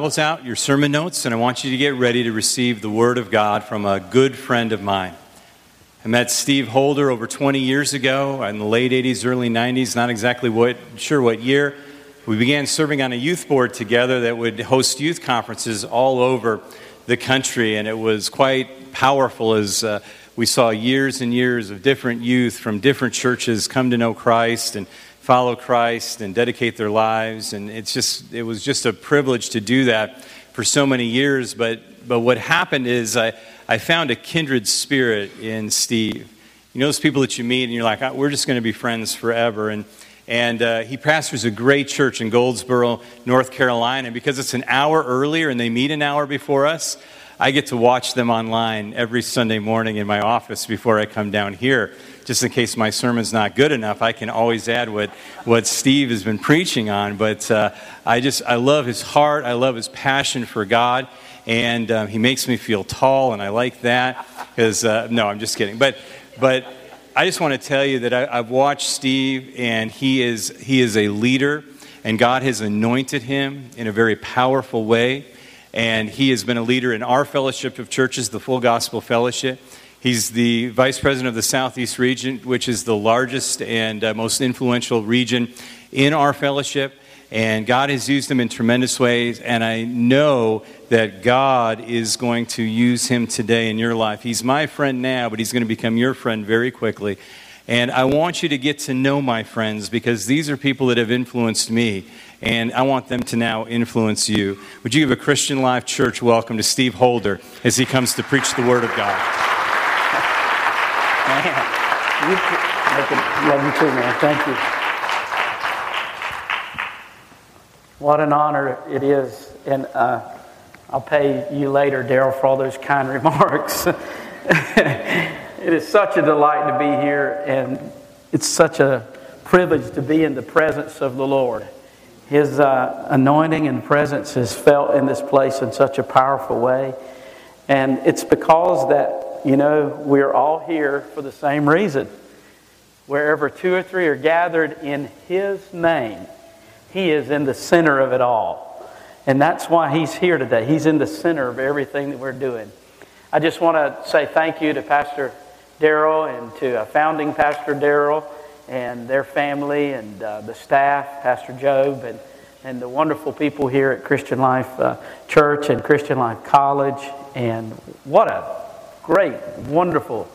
Bibles out, your sermon notes, and I want you to get ready to receive the Word of God from a good friend of mine. I met Steve Holder over 20 years ago in the late 80s, early 90s, not exactly sure what year. We began serving on a youth board together that would host youth conferences all over the country, and it was quite powerful as we saw years and years of different youth from different churches come to know Christ and follow Christ and dedicate their lives, and it was just a privilege to do that for so many years. But what happened is I found a kindred spirit in Steve. You know those people that you meet and you're like, oh, we're just going to be friends forever. And he pastors a great church in Goldsboro, North Carolina. Because it's an hour earlier and they meet an hour before us, I get to watch them online every Sunday morning in my office before I come down here. Just in case my sermon's not good enough, I can always add what Steve has been preaching on. But I love his heart. I love his passion for God. And he makes me feel tall, and I like that. Because no, I'm just kidding. But I just want to tell you that I've watched Steve, and he is a leader. And God has anointed him in a very powerful way. And he has been a leader in our fellowship of churches, the Full Gospel Fellowship. He's the vice president of the Southeast region, which is the largest and most influential region in our fellowship. And God has used him in tremendous ways. And I know that God is going to use him today in your life. He's my friend now, but he's going to become your friend very quickly. And I want you to get to know my friends, because these are people that have influenced me. And I want them to now influence you. Would you give a Christian Life Church welcome to Steve Holder as he comes to preach the Word of God? Man, love you too, man. Thank you. What an honor it is, and I'll pay you later, Daryl, for all those kind remarks. It is such a delight to be here, and it's such a privilege to be in the presence of the Lord. His anointing and presence is felt in this place in such a powerful way, and it's because that, you know, we're all here for the same reason. Wherever two or three are gathered in His name, He is in the center of it all. And that's why He's here today. He's in the center of everything that we're doing. I just want to say thank you to Pastor Daryl and to founding Pastor Daryl and their family and the staff, Pastor Job, and the wonderful people here at Christian Life Church and Christian Life College. And what a great, wonderful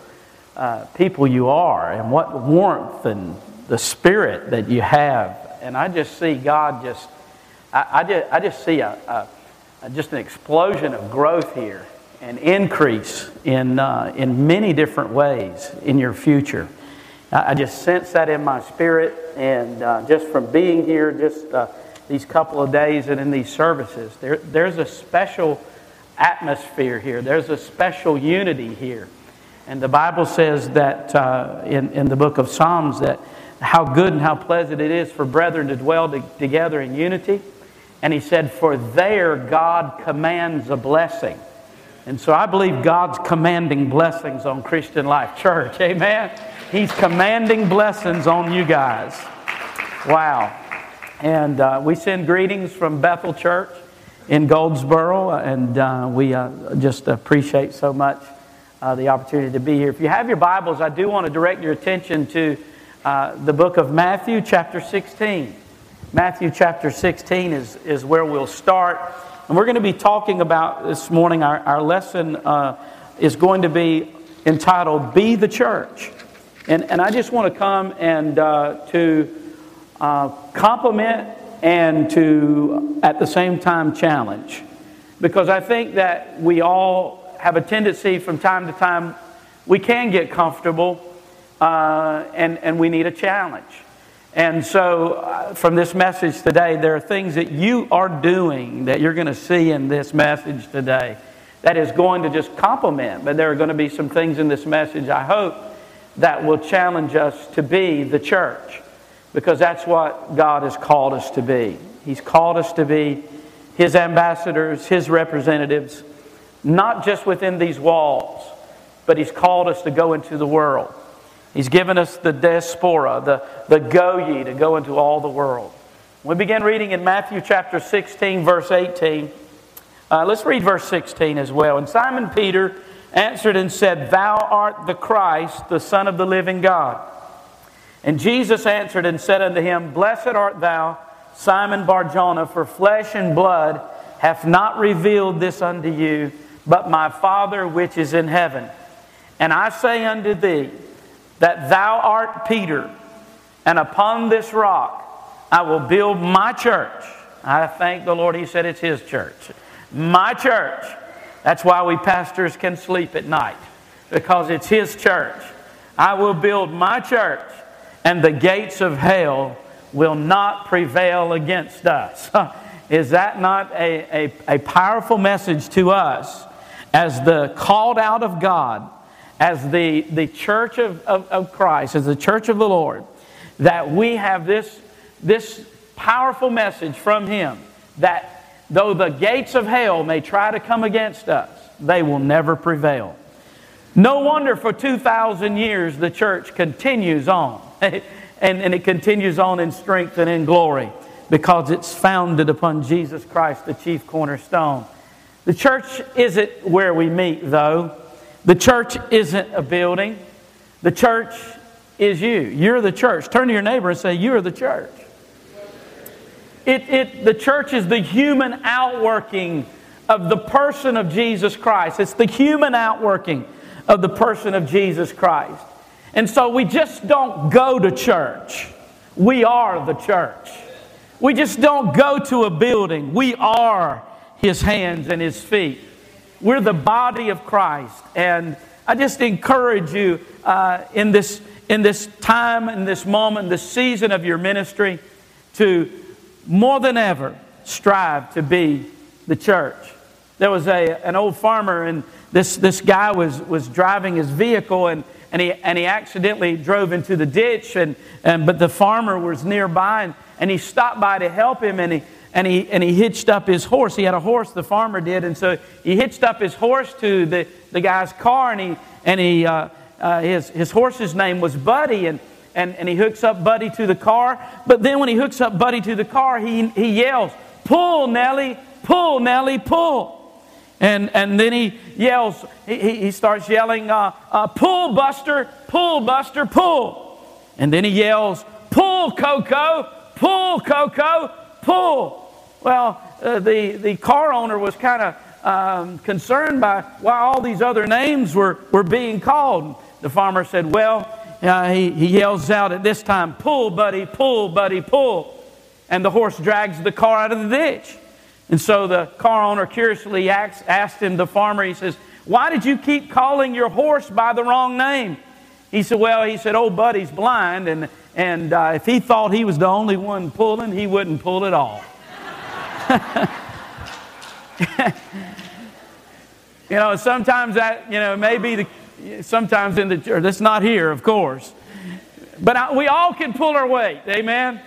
people you are, and what warmth and the spirit that you have. And I just see God I just see just an explosion of growth here, an increase in many different ways in your future. I just sense that in my spirit, and just from being here, just these couple of days and in these services, there's a special atmosphere here. There's a special unity here. And the Bible says that in the book of Psalms that how good and how pleasant it is for brethren to dwell together in unity. And he said, for there God commands a blessing. And so I believe God's commanding blessings on Christian Life Church. Amen? He's commanding blessings on you guys. Wow. And we send greetings from Bethel Church in Goldsboro, and we just appreciate so much the opportunity to be here. If you have your Bibles, I do want to direct your attention to the book of Matthew chapter 16. Matthew chapter 16 is where we'll start. And we're going to be talking about this morning, our lesson is going to be entitled, Be the Church. And I just want to come and to compliment and to, at the same time, challenge. Because I think that we all have a tendency from time to time, we can get comfortable, and we need a challenge. And so, from this message today, there are things that you are doing that you're going to see in this message today that is going to just complement, but there are going to be some things in this message, I hope, that will challenge us to be the church. Because that's what God has called us to be. He's called us to be His ambassadors, His representatives, not just within these walls, but He's called us to go into the world. He's given us the diaspora, the go ye, to go into all the world. We begin reading in Matthew chapter 16, verse 18. Let's read verse 16 as well. And Simon Peter answered and said, Thou art the Christ, the Son of the living God. And Jesus answered and said unto him, Blessed art thou, Simon Barjona, for flesh and blood hath not revealed this unto you, but my Father which is in heaven. And I say unto thee, that thou art Peter, and upon this rock I will build my church. I thank the Lord, he said it's his church. My church. That's why we pastors can sleep at night, because it's his church. I will build my church, and the gates of hell will not prevail against us. Is that not a powerful message to us as the called out of God, as the church of Christ, as the church of the Lord, that we have this powerful message from Him that though the gates of hell may try to come against us, they will never prevail. No wonder for 2,000 years the church continues on. And it continues on in strength and in glory, because it's founded upon Jesus Christ, the chief cornerstone. The church isn't where we meet, though. The church isn't a building. The church is you. You're the church. Turn to your neighbor and say, you are the church. The church is the human outworking of the person of Jesus Christ. It's the human outworking of the person of Jesus Christ. And so we just don't go to church. We are the church. We just don't go to a building. We are His hands and His feet. We're the body of Christ. And I just encourage you in this time, in this moment, this season of your ministry, to more than ever strive to be the church. There was an old farmer, and this guy was driving his vehicle, and he accidentally drove into the ditch, but the farmer was nearby, and he stopped by to help him, and he hitched up his horse. He had a horse, the farmer did, and so he hitched up his horse to the guy's car, his horse's name was Buddy, and he hooks up Buddy to the car. But then when he hooks up Buddy to the car, he yells, "Pull, Nellie! Pull, Nellie! Pull!" And then he yells. He starts yelling, "Pull, Buster! Pull, Buster! Pull!" And then he yells, "Pull, Coco! Pull, Coco! Pull!" Well, the car owner was kind of concerned by why all these other names were being called. The farmer said, "Well," he yells out at this time, "Pull, Buddy! Pull, Buddy! Pull!" And the horse drags the car out of the ditch. And so the car owner curiously asked him, the farmer, he says, "Why did you keep calling your horse by the wrong name?" He said, "Old Buddy's blind, and if he thought he was the only one pulling, he wouldn't pull at all." Sometimes that, sometimes in the church, that's not here, of course. But we all can pull our weight, amen?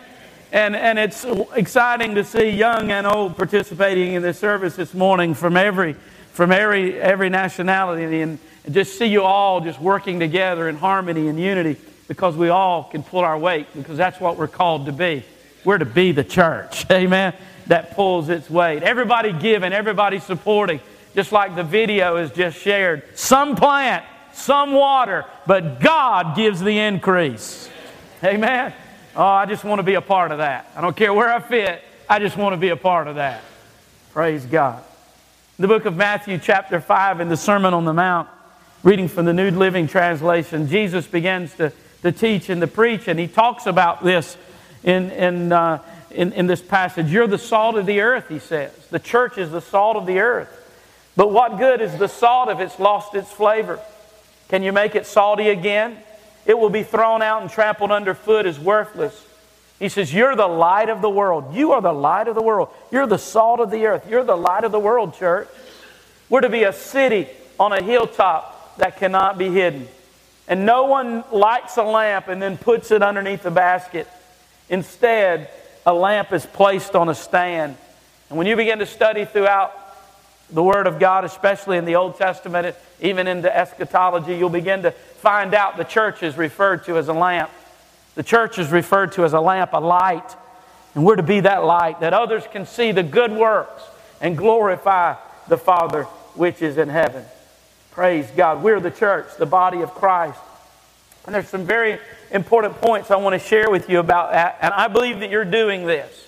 And it's exciting to see young and old participating in this service this morning from every nationality, and just see you all just working together in harmony and unity, because we all can pull our weight, because that's what we're called to be. We're to be the church, amen, that pulls its weight. Everybody giving, everybody supporting, just like the video is just shared. Some plant, some water, but God gives the increase. Amen. Oh, I just want to be a part of that. I don't care where I fit. I just want to be a part of that. Praise God. In the book of Matthew chapter 5, in the Sermon on the Mount, reading from the New Living Translation, Jesus begins to teach and to preach, and He talks about this in this passage. You're the salt of the earth, He says. The church is the salt of the earth. But what good is the salt if it's lost its flavor? Can you make it salty again? It will be thrown out and trampled underfoot as worthless. He says, you're the light of the world. You are the light of the world. You're the salt of the earth. You're the light of the world, church. We're to be a city on a hilltop that cannot be hidden. And no one lights a lamp and then puts it underneath the basket. Instead, a lamp is placed on a stand. And when you begin to study throughout the Word of God, especially in the Old Testament, even into eschatology, you'll begin to find out the church is referred to as a lamp. The church is referred to as a lamp, a light. And we're to be that light, that others can see the good works and glorify the Father which is in heaven. Praise God. We're the church, the body of Christ. And there's some very important points I want to share with you about that. And I believe that you're doing this.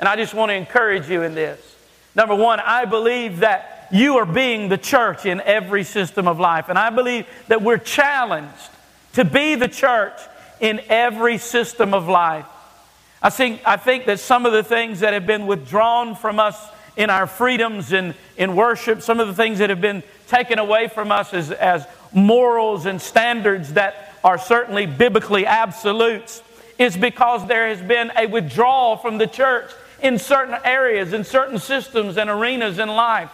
And I just want to encourage you in this. Number one, I believe that you are being the church in every system of life. And I believe that we're challenged to be the church in every system of life. I think that some of the things that have been withdrawn from us in our freedoms and in worship, some of the things that have been taken away from us as morals and standards that are certainly biblically absolutes, is because there has been a withdrawal from the church in certain areas, in certain systems and arenas in life.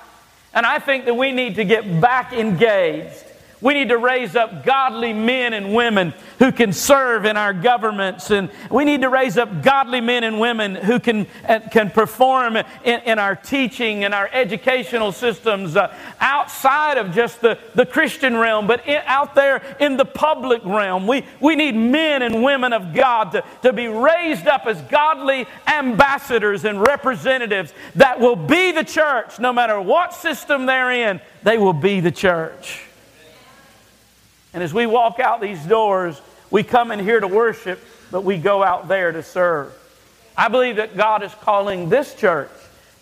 And I think that we need to get back engaged. We need to raise up godly men and women who can serve in our governments. And we need to raise up godly men and women who can perform in our teaching and our educational systems outside of just the Christian realm, but out there in the public realm. We need men and women of God to be raised up as godly ambassadors and representatives that will be the church. No matter what system they're in, they will be the church. And as we walk out these doors, we come in here to worship, but we go out there to serve. I believe that God is calling this church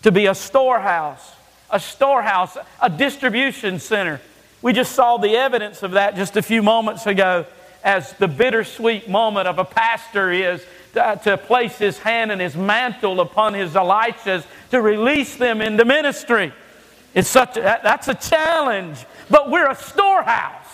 to be a storehouse, a distribution center. We just saw the evidence of that just a few moments ago, as the bittersweet moment of a pastor is to place his hand and his mantle upon his Elishas to release them into ministry. That's a challenge, but we're a storehouse.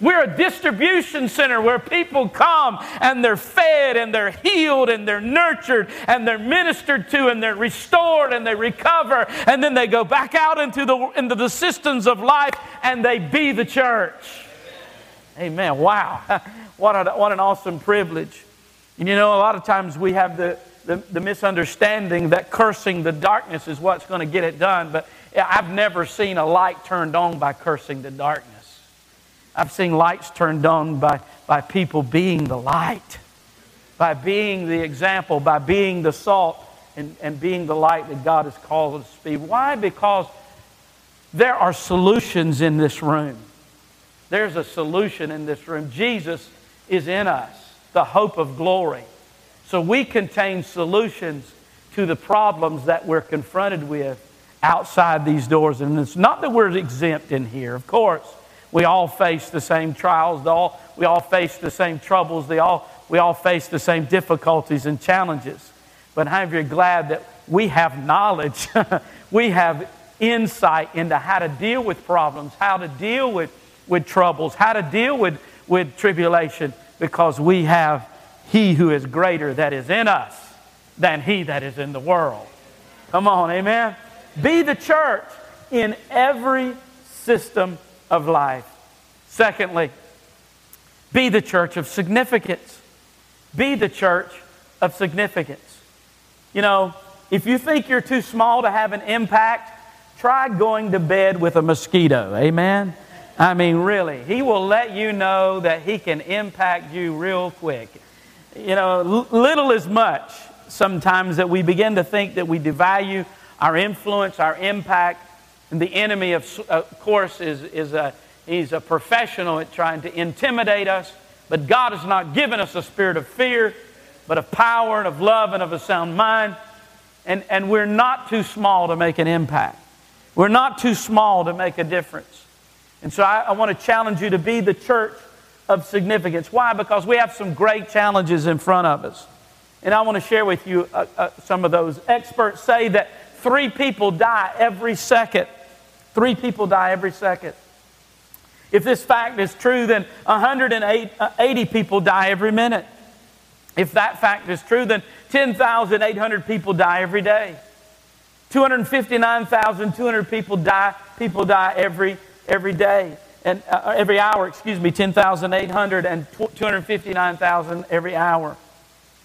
We're a distribution center where people come and they're fed and they're healed and they're nurtured and they're ministered to and they're restored and they recover, and then they go back out into the systems of life and they be the church. Amen. Wow. What an awesome privilege. And you know, a lot of times we have the misunderstanding that cursing the darkness is what's going to get it done, but I've never seen a light turned on by cursing the darkness. I've seen lights turned on by people being the light, by being the example, by being the salt, and being the light that God has called us to be. Why? Because there are solutions in this room. There's a solution in this room. Jesus is in us, the hope of glory. So we contain solutions to the problems that we're confronted with outside these doors. And it's not that we're exempt in here, of course. We all face the same trials. We all face the same troubles. We all face the same difficulties and challenges. But I'm very glad that we have knowledge. We have insight into how to deal with problems, how to deal with troubles, how to deal with tribulation, because we have He who is greater that is in us than he that is in the world. Come on, amen? Be the church in every system of life. Secondly, be the church of significance. Be the church of significance. You know, if you think you're too small to have an impact, try going to bed with a mosquito. Amen? I mean, really, he will let you know that he can impact you real quick. You know, little is much sometimes that we begin to think that we devalue our influence, our impact. And the enemy, of course, he's a professional at trying to intimidate us. But God has not given us a spirit of fear, but of power and of love and of a sound mind. And we're not too small to make an impact. We're not too small to make a difference. And so I want to challenge you to be the church of significance. Why? Because we have some great challenges in front of us. And I want to share with you some of those. Experts say that 3 people die every second. 3 people die every second. If this fact is true, then 180 people die every minute. If that fact is true, then 10,800 people die every day. 259,200 people die every day, and every hour, 10,800 and 259,000 every hour.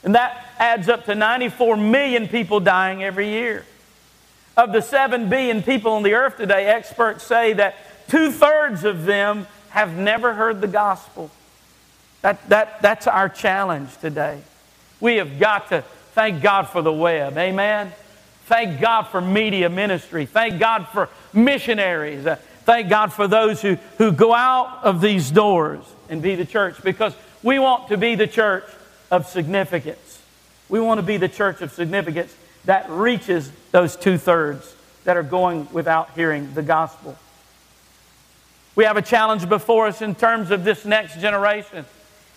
And that adds up to 94 million people dying every year. Of the 7 billion people on the earth today, experts say that 2/3 of them have never heard the gospel. That's our challenge today. We have got to thank God for the web. Amen? Thank God for media ministry. Thank God for missionaries. Thank God for those who go out of these doors and be the church, because we want to be the church of significance. We want to be the church of significance that reaches those 2/3 that are going without hearing the gospel. We have a challenge before us in terms of this next generation.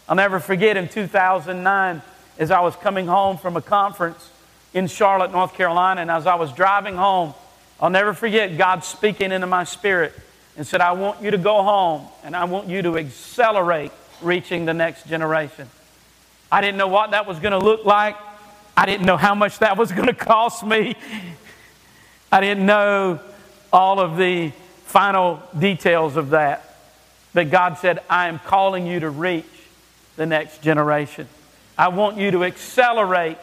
I'll never forget in 2009, as I was coming home from a conference in Charlotte, North Carolina, and as I was driving home, I'll never forget God speaking into my spirit and said, I want you to go home and I want you to accelerate reaching the next generation. I didn't know what that was going to look like. I didn't know how much that was going to cost me. I didn't know all of the final details of that. But God said, I am calling you to reach the next generation. I want you to accelerate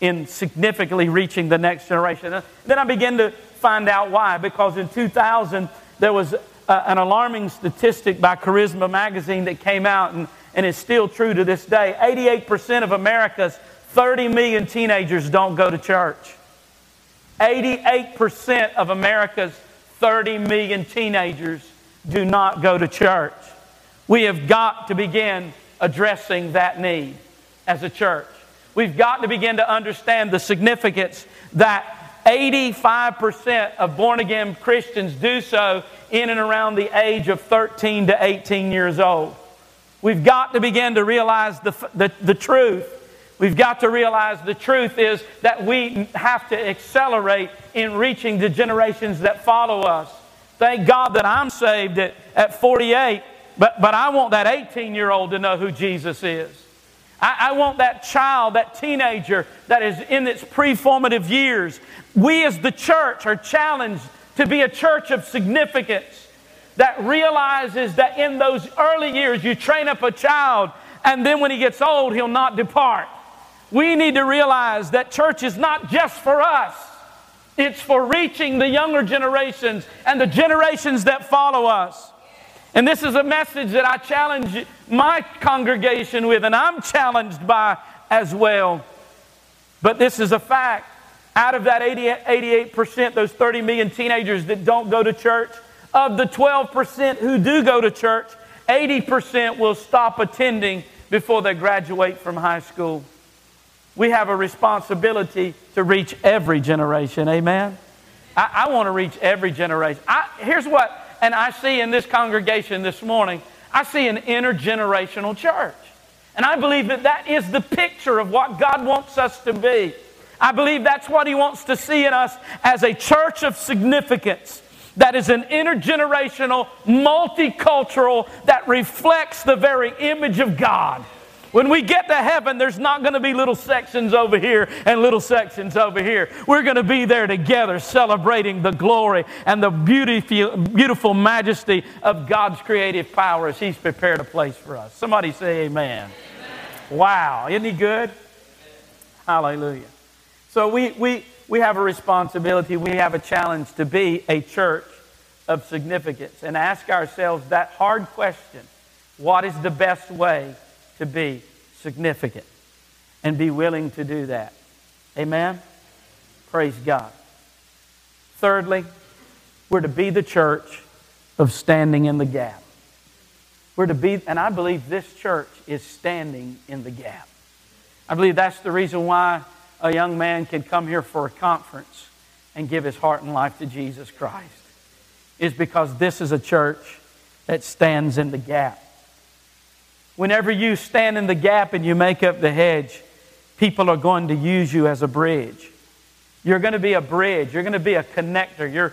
in significantly reaching the next generation. And then I began to find out why. Because in 2000, there was an alarming statistic by Charisma Magazine that came out, and it's still true to this day. 88% of America's 30 million teenagers don't go to church. 88% of America's 30 million teenagers do not go to church. We have got to begin addressing that need as a church. We've got to begin to understand the significance that 85% of born-again Christians do so in and around the age of 13 to 18 years old. We've got to begin to realize the truth. We've got to realize the truth is that we have to accelerate in reaching the generations that follow us. Thank God that I'm saved at 48, but I want that 18-year-old to know who Jesus is. I want that child, that teenager that is in its pre-formative years. We as the church are challenged to be a church of significance that realizes that in those early years you train up a child, and then when he gets old, he'll not depart. We need to realize that church is not just for us. It's for reaching the younger generations and the generations that follow us. And this is a message that I challenge my congregation with, and I'm challenged by as well. But this is a fact. Out of that 88%, those 30 million teenagers that don't go to church, of the 12% who do go to church, 80% will stop attending before they graduate from high school. We have a responsibility to reach every generation. Amen? I want to reach every generation. Here's what... And I see in this congregation this morning, I see an intergenerational church. And I believe that that is the picture of what God wants us to be. I believe that's what He wants to see in us as a church of significance that is an intergenerational, multicultural, that reflects the very image of God. When we get to heaven, there's not going to be little sections over here and little sections over here. We're going to be there together celebrating the glory and the beautiful majesty of God's creative power as He's prepared a place for us. Somebody say amen. Amen. Wow, isn't He good? Hallelujah. So we have a responsibility. We have a challenge to be a church of significance and ask ourselves that hard question, what is the best way to be significant, and be willing to do that. Amen? Praise God. Thirdly, we're to be the church of standing in the gap. We're to be, and I believe this church is standing in the gap. I believe that's the reason why a young man can come here for a conference and give his heart and life to Jesus Christ, is because this is a church that stands in the gap. Whenever you stand in the gap and you make up the hedge, people are going to use you as a bridge. You're going to be a bridge. You're going to be a connector.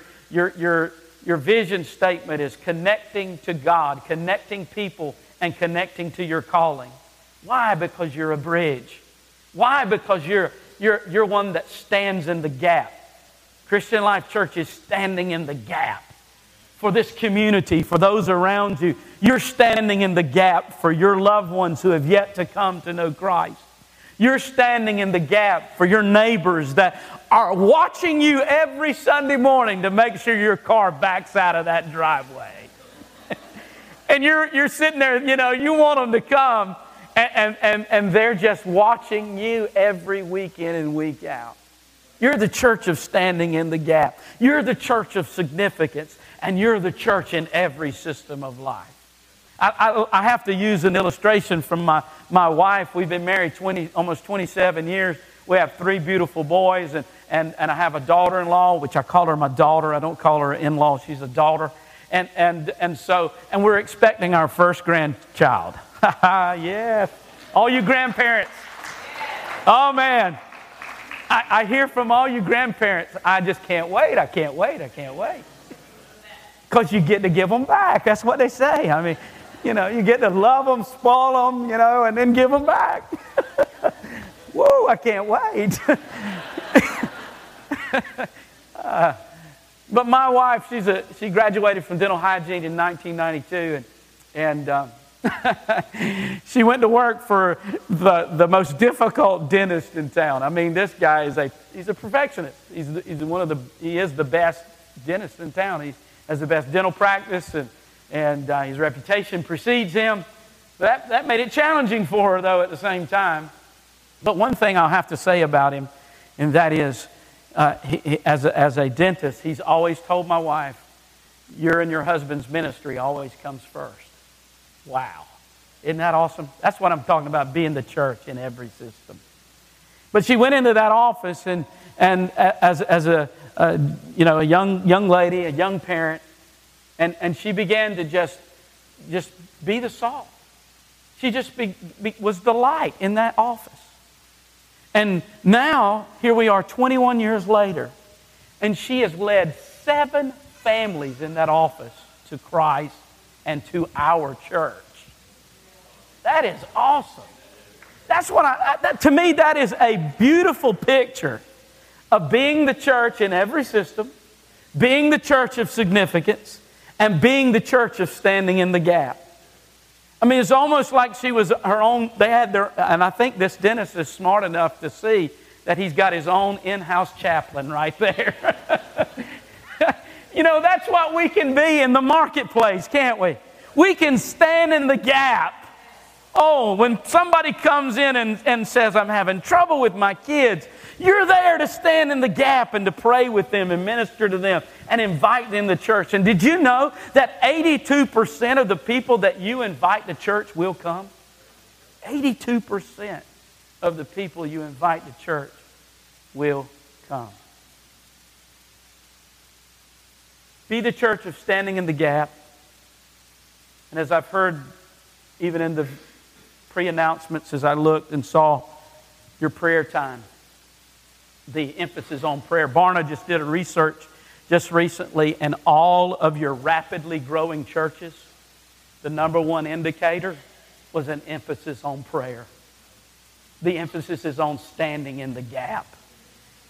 Your vision statement is connecting to God, connecting people, and connecting to your calling. Why? Because you're a bridge. Why? Because you're one that stands in the gap. Christian Life Church is standing in the gap. For this community, for those around you. You're standing in the gap for your loved ones who have yet to come to know Christ. You're standing in the gap for your neighbors that are watching you every Sunday morning to make sure your car backs out of that driveway. And you're sitting there, you know, you want them to come, and they're just watching you every week in and week out. You're the church of standing in the gap. You're the church of significance. And you're the church in every system of life. I have to use an illustration from my wife. We've been married almost 27 years. We have three beautiful boys, and I have a daughter-in-law, which I call her my daughter. I don't call her an in-law. She's a daughter. And we're expecting our first grandchild. Yeah. All you grandparents. Oh, man. I hear from all you grandparents, I just can't wait. I can't wait. I can't wait. Because you get to give them back. That's what they say. I mean, you know, you get to love them, spoil them, you know, and then give them back. Whoa, I can't wait. But my wife, she graduated from dental hygiene in 1992, and she went to work for the most difficult dentist in town. I mean, this guy he's a perfectionist. He is the best dentist in town. He has the best dental practice, and his reputation precedes him. That made it challenging for her, though, at the same time. But one thing I'll have to say about him, and that is, as a dentist, he's always told my wife, your and your husband's ministry always comes first. Wow. Isn't that awesome? That's what I'm talking about, being the church in every system. But she went into that office, and as a young lady, a young parent, and she began to just be the salt. She just was the light in that office. And now, here we are 21 years later, and she has led 7 families in that office to Christ and to our church. That is awesome. That's what to me, that is a beautiful picture of being the church in every system, being the church of significance, and being the church of standing in the gap. I mean, it's almost like she was her own, and I think this dentist is smart enough to see that he's got his own in-house chaplain right there. You know, that's what we can be in the marketplace, can't we? We can stand in the gap. Oh, when somebody comes in and says, I'm having trouble with my kids, you're there to stand in the gap and to pray with them and minister to them and invite them to church. And did you know that 82% of the people that you invite to church will come? 82% of the people you invite to church will come. Be the church of standing in the gap. And as I've heard, even in the pre-announcements, as I looked and saw your prayer time, the emphasis on prayer. Barna just did a research just recently, and all of your rapidly growing churches, the number one indicator was an emphasis on prayer. The emphasis is on standing in the gap,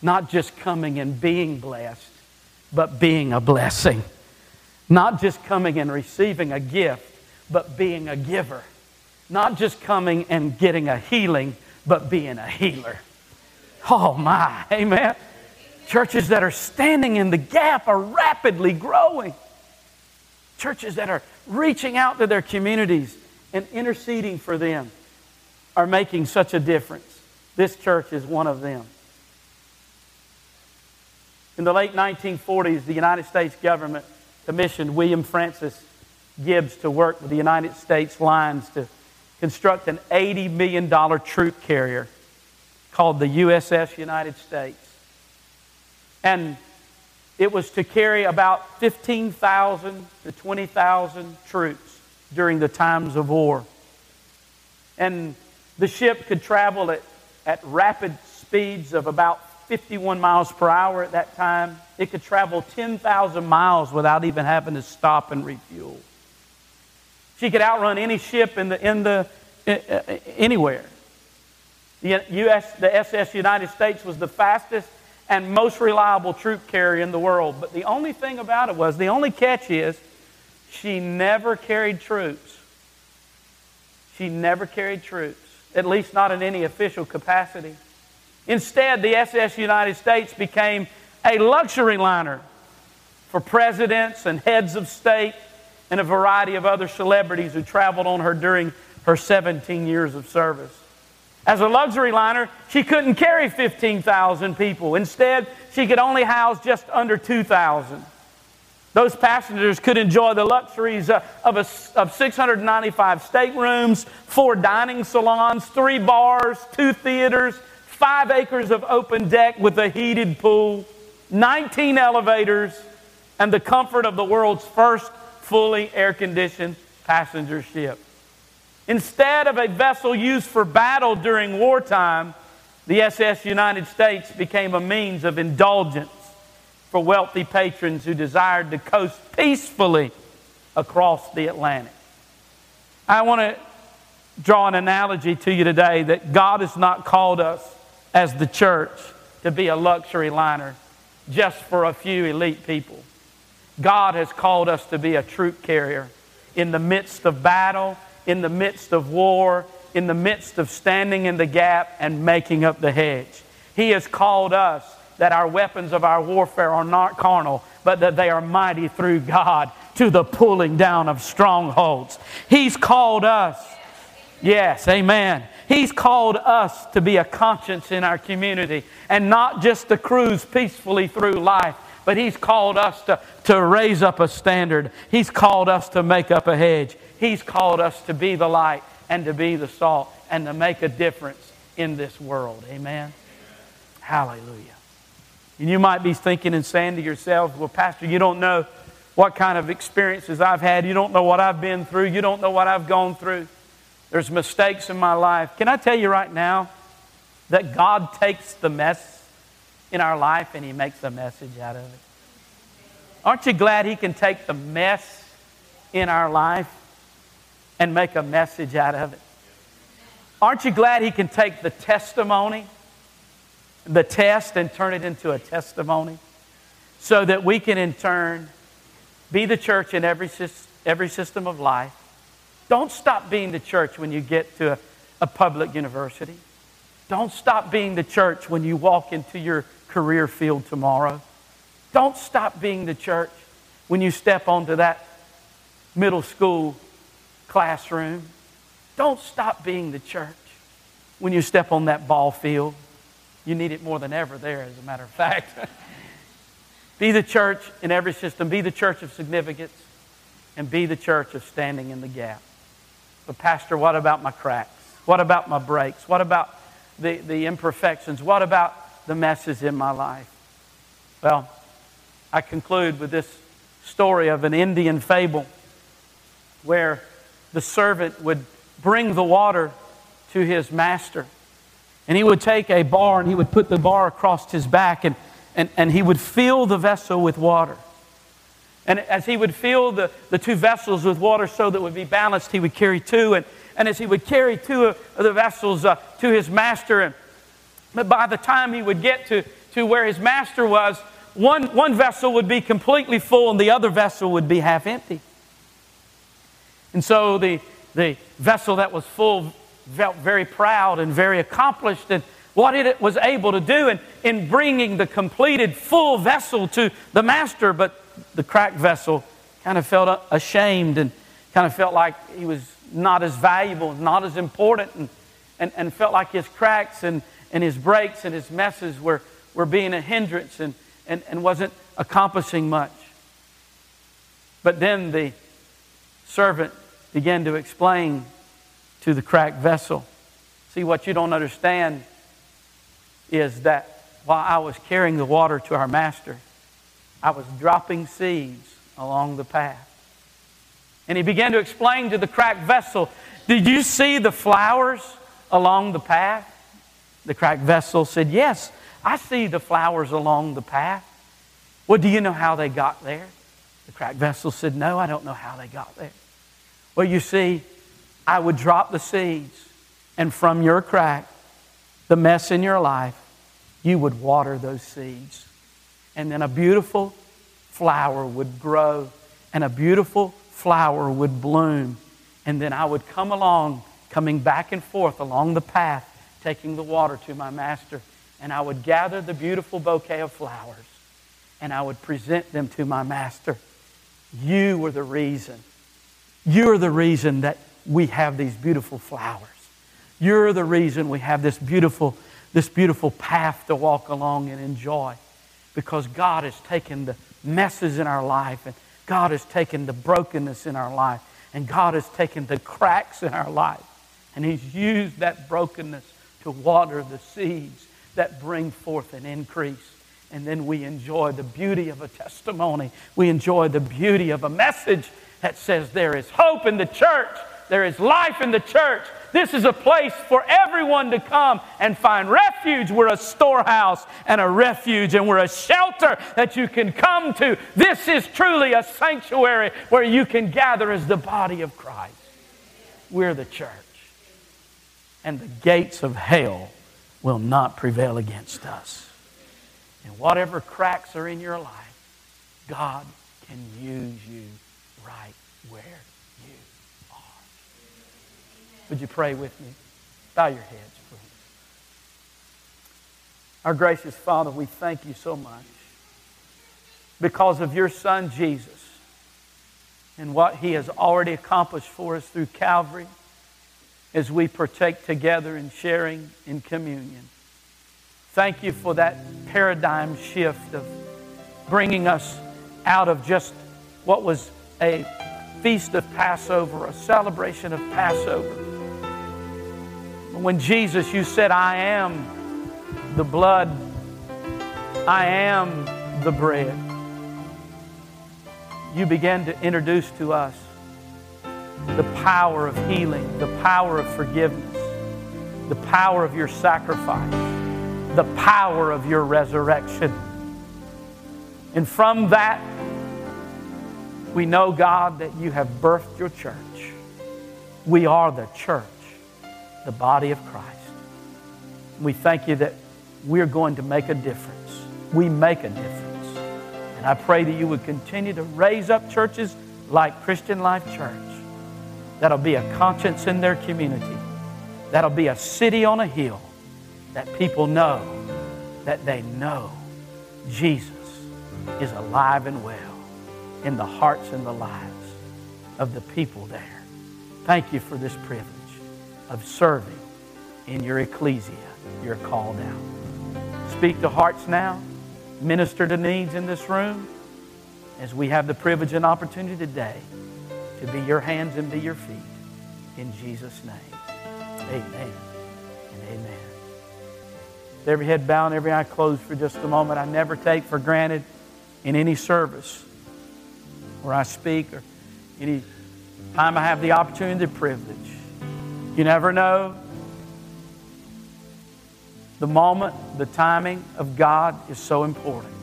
not just coming and being blessed, but being a blessing. Not just coming and receiving a gift, but being a giver. Not just coming and getting a healing, but being a healer. Oh my, amen. Churches that are standing in the gap are rapidly growing. Churches that are reaching out to their communities and interceding for them are making such a difference. This church is one of them. In the late 1940s, the United States government commissioned William Francis Gibbs to work with the United States Lines to construct an $80 million troop carrier called the USS United States. And it was to carry about 15,000 to 20,000 troops during the times of war. And the ship could travel at rapid speeds of about 51 miles per hour at that time. It could travel 10,000 miles without even having to stop and refuel. She could outrun any ship anywhere. The SS United States was the fastest and most reliable troop carrier in the world. But the only thing about it was, the only catch is, she never carried troops. She never carried troops, at least not in any official capacity. Instead, the SS United States became a luxury liner for presidents and heads of state and a variety of other celebrities who traveled on her during her 17 years of service. As a luxury liner, she couldn't carry 15,000 people. Instead, she could only house just under 2,000. Those passengers could enjoy the luxuries of 695 staterooms, 4 dining salons, 3 bars, 2 theaters, 5 acres of open deck with a heated pool, 19 elevators, and the comfort of the world's first fully air-conditioned passenger ship. Instead of a vessel used for battle during wartime, the SS United States became a means of indulgence for wealthy patrons who desired to coast peacefully across the Atlantic. I want to draw an analogy to you today that God has not called us as the church to be a luxury liner just for a few elite people. God has called us to be a troop carrier in the midst of battle, in the midst of war, in the midst of standing in the gap and making up the hedge. He has called us that our weapons of our warfare are not carnal, but that they are mighty through God to the pulling down of strongholds. He's called us, yes, amen. He's called us to be a conscience in our community and not just to cruise peacefully through life, but He's called us to raise up a standard. He's called us to make up a hedge. He's called us to be the light and to be the salt and to make a difference in this world. Amen? Hallelujah. And you might be thinking and saying to yourselves, well, Pastor, you don't know what kind of experiences I've had. You don't know what I've been through. You don't know what I've gone through. There's mistakes in my life. Can I tell you right now that God takes the mess in our life and He makes a message out of it? Aren't you glad He can take the mess in our life and make a message out of it? Aren't you glad He can take the testimony, the test, and turn it into a testimony so that we can in turn be the church in every system of life? Don't stop being the church when you get to a public university. Don't stop being the church when you walk into your career field tomorrow. Don't stop being the church when you step onto that middle school classroom. Don't stop being the church when you step on that ball field. You need it more than ever there, as a matter of fact. Be the church in every system. Be the church of significance. And be the church of standing in the gap. But Pastor, what about my cracks? What about my breaks? What about the imperfections? What about the messes in my life? Well, I conclude with this story of an Indian fable where the servant would bring the water to his master. And he would take a bar and he would put the bar across his back and he would fill the vessel with water. And as he would fill the 2 vessels with water so that it would be balanced, he would carry 2. And as he would carry 2 of the vessels to his master, but by the time he would get to where his master was, one vessel would be completely full and the other vessel would be half empty. And so the vessel that was full felt very proud and very accomplished and what it was able to do in bringing the completed full vessel to the master. But the cracked vessel kind of felt ashamed and kind of felt like he was not as valuable, not as important, and felt like his cracks and his breaks and his messes were being a hindrance and wasn't accomplishing much. But then the servant began to explain to the cracked vessel, see, what you don't understand is that while I was carrying the water to our master, I was dropping seeds along the path. And he began to explain to the cracked vessel, did you see the flowers along the path? The cracked vessel said, yes, I see the flowers along the path. Well, do you know how they got there? The cracked vessel said, no, I don't know how they got there. Well, you see, I would drop the seeds, and from your crack, the mess in your life, you would water those seeds. And then a beautiful flower would grow, and a beautiful flower would bloom. And then I would come along, coming back and forth along the path, taking the water to my master, and I would gather the beautiful bouquet of flowers, and I would present them to my master. You were the reason. You're the reason that we have these beautiful flowers. You're the reason we have this beautiful path to walk along and enjoy, because God has taken the messes in our life, and God has taken the brokenness in our life, and God has taken the cracks in our life, and He's used that brokenness to water the seeds that bring forth an increase. And then we enjoy the beauty of a testimony. We enjoy the beauty of a message that says there is hope in the church. There is life in the church. This is a place for everyone to come and find refuge. We're a storehouse and a refuge, and we're a shelter that you can come to. This is truly a sanctuary where you can gather as the body of Christ. We're the church. And the gates of hell will not prevail against us. And whatever cracks are in your life, God can use you right where you are. Would you pray with me? Bow your heads, please. Our gracious Father, we thank you so much because of your Son, Jesus, and what He has already accomplished for us through Calvary as we partake together in sharing in communion. Thank you for that paradigm shift of bringing us out of just what was a feast of Passover, a celebration of Passover. When Jesus, you said, I am the blood, I am the bread. You began to introduce to us the power of healing, the power of forgiveness, the power of your sacrifice, the power of your resurrection. And from that, we know, God, that you have birthed your church. We are the church, the body of Christ. We thank you that we're going to make a difference. We make a difference. And I pray that you would continue to raise up churches like Christian Life Church. That'll be a conscience in their community. That'll be a city on a hill. That people know, that they know Jesus is alive and well in the hearts and the lives of the people there. Thank you for this privilege of serving in your ecclesia, your called out. Speak to hearts now. Minister to needs in this room as we have the privilege and opportunity today to be your hands and be your feet. In Jesus' name, amen and amen. Every head bowed, every eye closed for just a moment. I never take for granted in any service where I speak or any time I have the opportunity and privilege. You never know the moment, the timing of God is so important.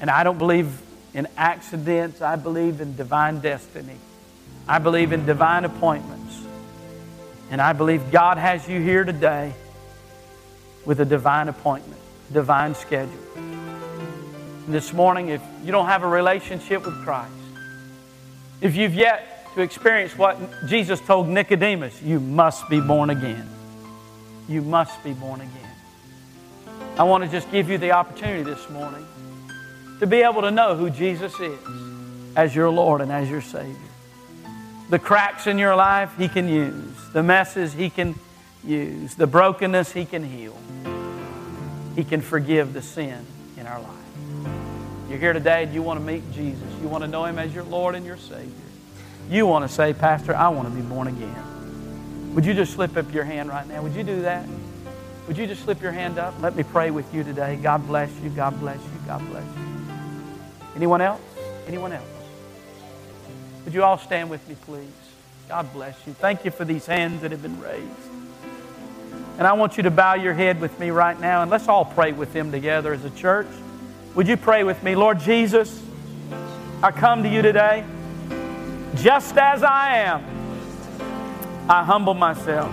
And I don't believe in accidents. I believe in divine destiny. I believe in divine appointments. And I believe God has you here today with a divine appointment, divine schedule. And this morning, if you don't have a relationship with Christ, if you've yet to experience what Jesus told Nicodemus, you must be born again. You must be born again. I want to just give you the opportunity this morning to be able to know who Jesus is as your Lord and as your Savior. The cracks in your life, He can use. The messes, He can use. The brokenness, He can heal. He can forgive the sin in our life. You're here today and you want to meet Jesus. You want to know Him as your Lord and your Savior. You want to say, Pastor, I want to be born again. Would you just slip up your hand right now? Would you do that? Would you just slip your hand up? Let me pray with you today. God bless you. God bless you. God bless you. Anyone else? Anyone else? Would you all stand with me, please? God bless you. Thank you for these hands that have been raised. And I want you to bow your head with me right now, and let's all pray with Him together as a church. Would you pray with me? Lord Jesus, I come to you today just as I am. I humble myself.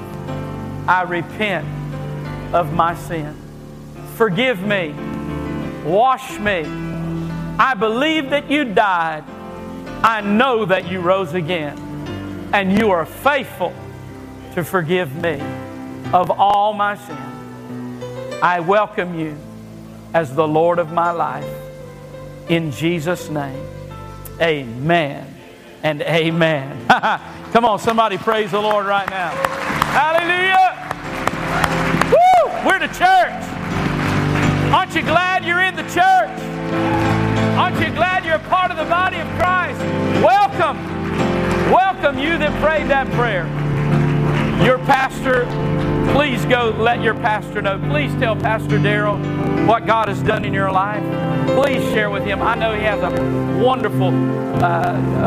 I repent of my sin. Forgive me. Wash me. I believe that you died. I know that you rose again. And you are faithful to forgive me of all my sin. I welcome you as the Lord of my life. In Jesus' name, amen and amen. Come on, somebody praise the Lord right now. Hallelujah! We're the church. Aren't you glad you're in the church? Aren't you glad you're a part of the body of Christ? Welcome. Welcome you that prayed that prayer. Your pastor, please go let your pastor know. Please tell Pastor Daryl what God has done in your life. Please share with him. I know he has a wonderful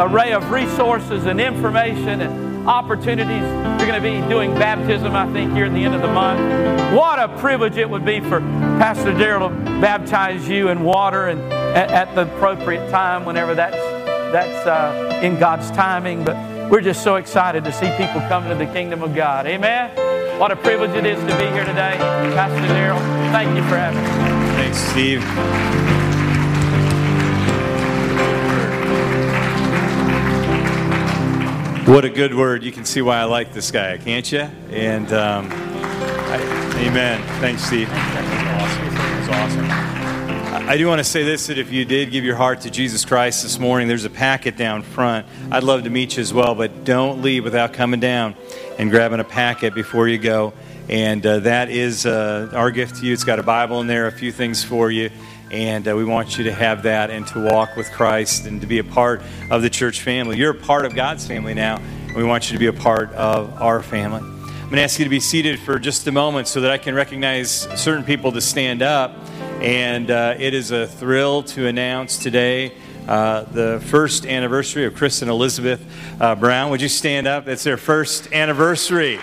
array of resources and information and opportunities. You're going to be doing baptism, I think, here at the end of the month. What a privilege it would be for Pastor Daryl to baptize you in water and at the appropriate time, whenever that's in God's timing. But we're just so excited to see people come to the kingdom of God. Amen. What a privilege it is to be here today. Pastor Daryl, thank you for having me. Thanks, Steve. What a good word. You can see why I like this guy, can't you? And amen. Thanks, Steve. That was awesome. I do want to say this, that if you did give your heart to Jesus Christ this morning, there's a packet down front. I'd love to meet you as well, but don't leave without coming down and grabbing a packet before you go. And that is our gift to you. It's got a Bible in there, a few things for you. And we want you to have that and to walk with Christ and to be a part of the church family. You're a part of God's family now, and we want you to be a part of our family. I'm going to ask you to be seated for just a moment so that I can recognize certain people to stand up. And it is a thrill to announce today the first anniversary of Chris and Elizabeth Brown. Would you stand up? It's their first anniversary.